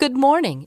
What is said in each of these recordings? Good morning,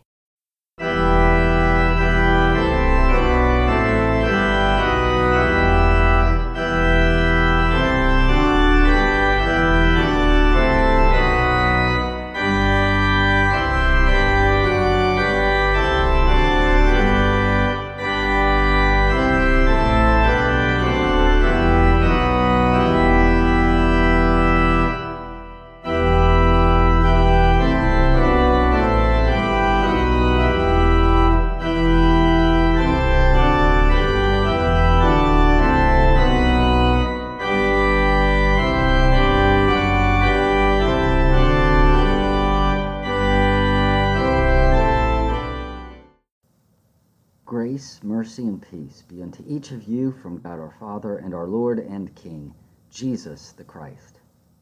Grace, mercy, and peace be unto each of you from God our Father and our Lord and King, Jesus the Christ.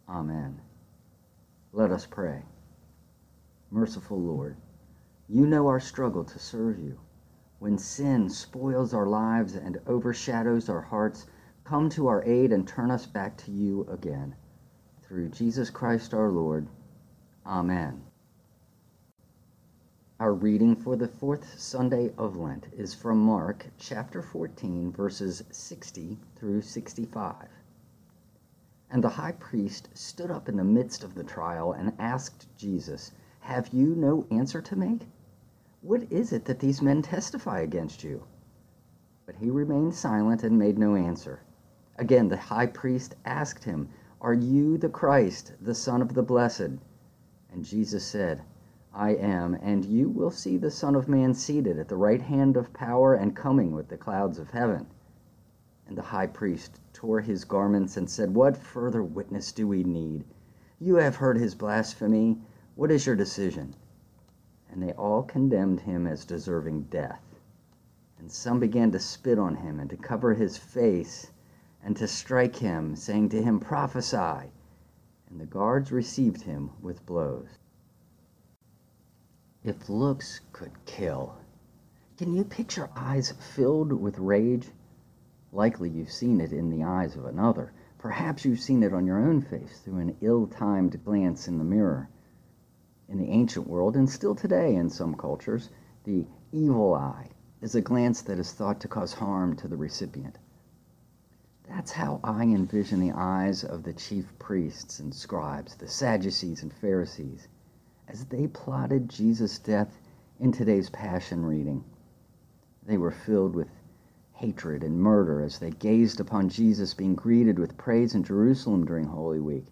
Amen. Let us pray. Merciful Lord, you know our struggle to serve you. When sin spoils our lives and overshadows our hearts, come to our aid and turn us back to you again. Through Jesus Christ our Lord. Amen. Our reading for the fourth Sunday of Lent is from Mark chapter 14, verses 60 through 65. And the high priest stood up in the midst of the trial and asked Jesus, "Have you no answer to make? What is it that these men testify against you?" But he remained silent and made no answer. Again, the high priest asked him, "Are you the Christ, the Son of the Blessed?" And Jesus said, "I am, and you will see the Son of Man seated at the right hand of power and coming with the clouds of heaven." And the high priest tore his garments and said, "What further witness do we need? You have heard his blasphemy. What is your decision?" And they all condemned him as deserving death. And some began to spit on him and to cover his face and to strike him, saying to him, "Prophesy." And the guards received him with blows. If looks could kill, can you picture eyes filled with rage? Likely you've seen it in the eyes of another. Perhaps you've seen it on your own face through an ill-timed glance in the mirror. In the ancient world, and still today in some cultures, the evil eye is a glance that is thought to cause harm to the recipient. That's how I envision the eyes of the chief priests and scribes, the Sadducees and Pharisees, as they plotted Jesus' death in today's Passion reading. They were filled with hatred and murder as they gazed upon Jesus being greeted with praise in Jerusalem during Holy Week.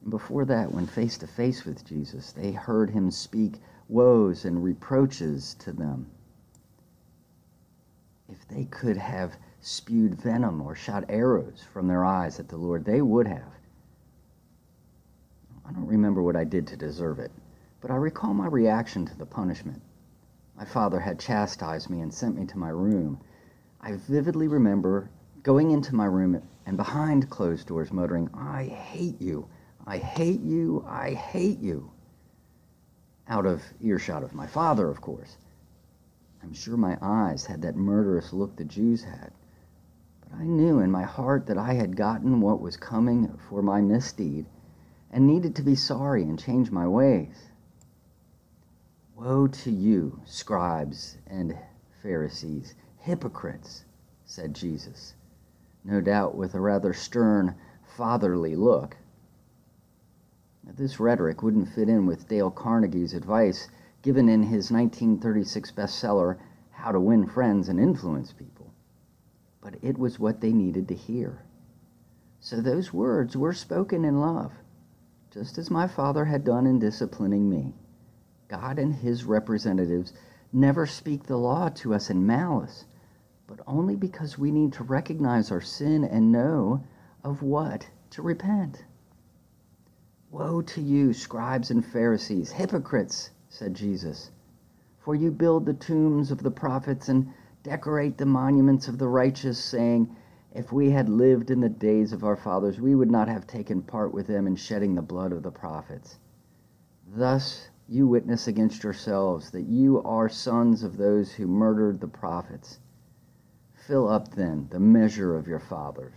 And before that, when face to face with Jesus, they heard him speak woes and reproaches to them. If they could have spewed venom or shot arrows from their eyes at the Lord, they would have. I don't remember what I did to deserve it, but I recall my reaction to the punishment. My father had chastised me and sent me to my room. I vividly remember going into my room and behind closed doors muttering, "I hate you, I hate you, I hate you," out of earshot of my father, of course. I'm sure my eyes had that murderous look the Jews had, but I knew in my heart that I had gotten what was coming for my misdeed and needed to be sorry and change my ways. "Woe to you, scribes and Pharisees, hypocrites," said Jesus, no doubt with a rather stern, fatherly look. This rhetoric wouldn't fit in with Dale Carnegie's advice given in his 1936 bestseller, How to Win Friends and Influence People, but it was what they needed to hear. So those words were spoken in love, just as my father had done in disciplining me. God and his representatives never speak the law to us in malice, but only because we need to recognize our sin and know of what to repent. Woe to you, scribes and Pharisees, hypocrites, said Jesus, for you build the tombs of the prophets and decorate the monuments of the righteous, saying, if we had lived in the days of our fathers, we would not have taken part with them in shedding the blood of the prophets. Thus you witness against yourselves that you are sons of those who murdered the prophets. Fill up then the measure of your fathers.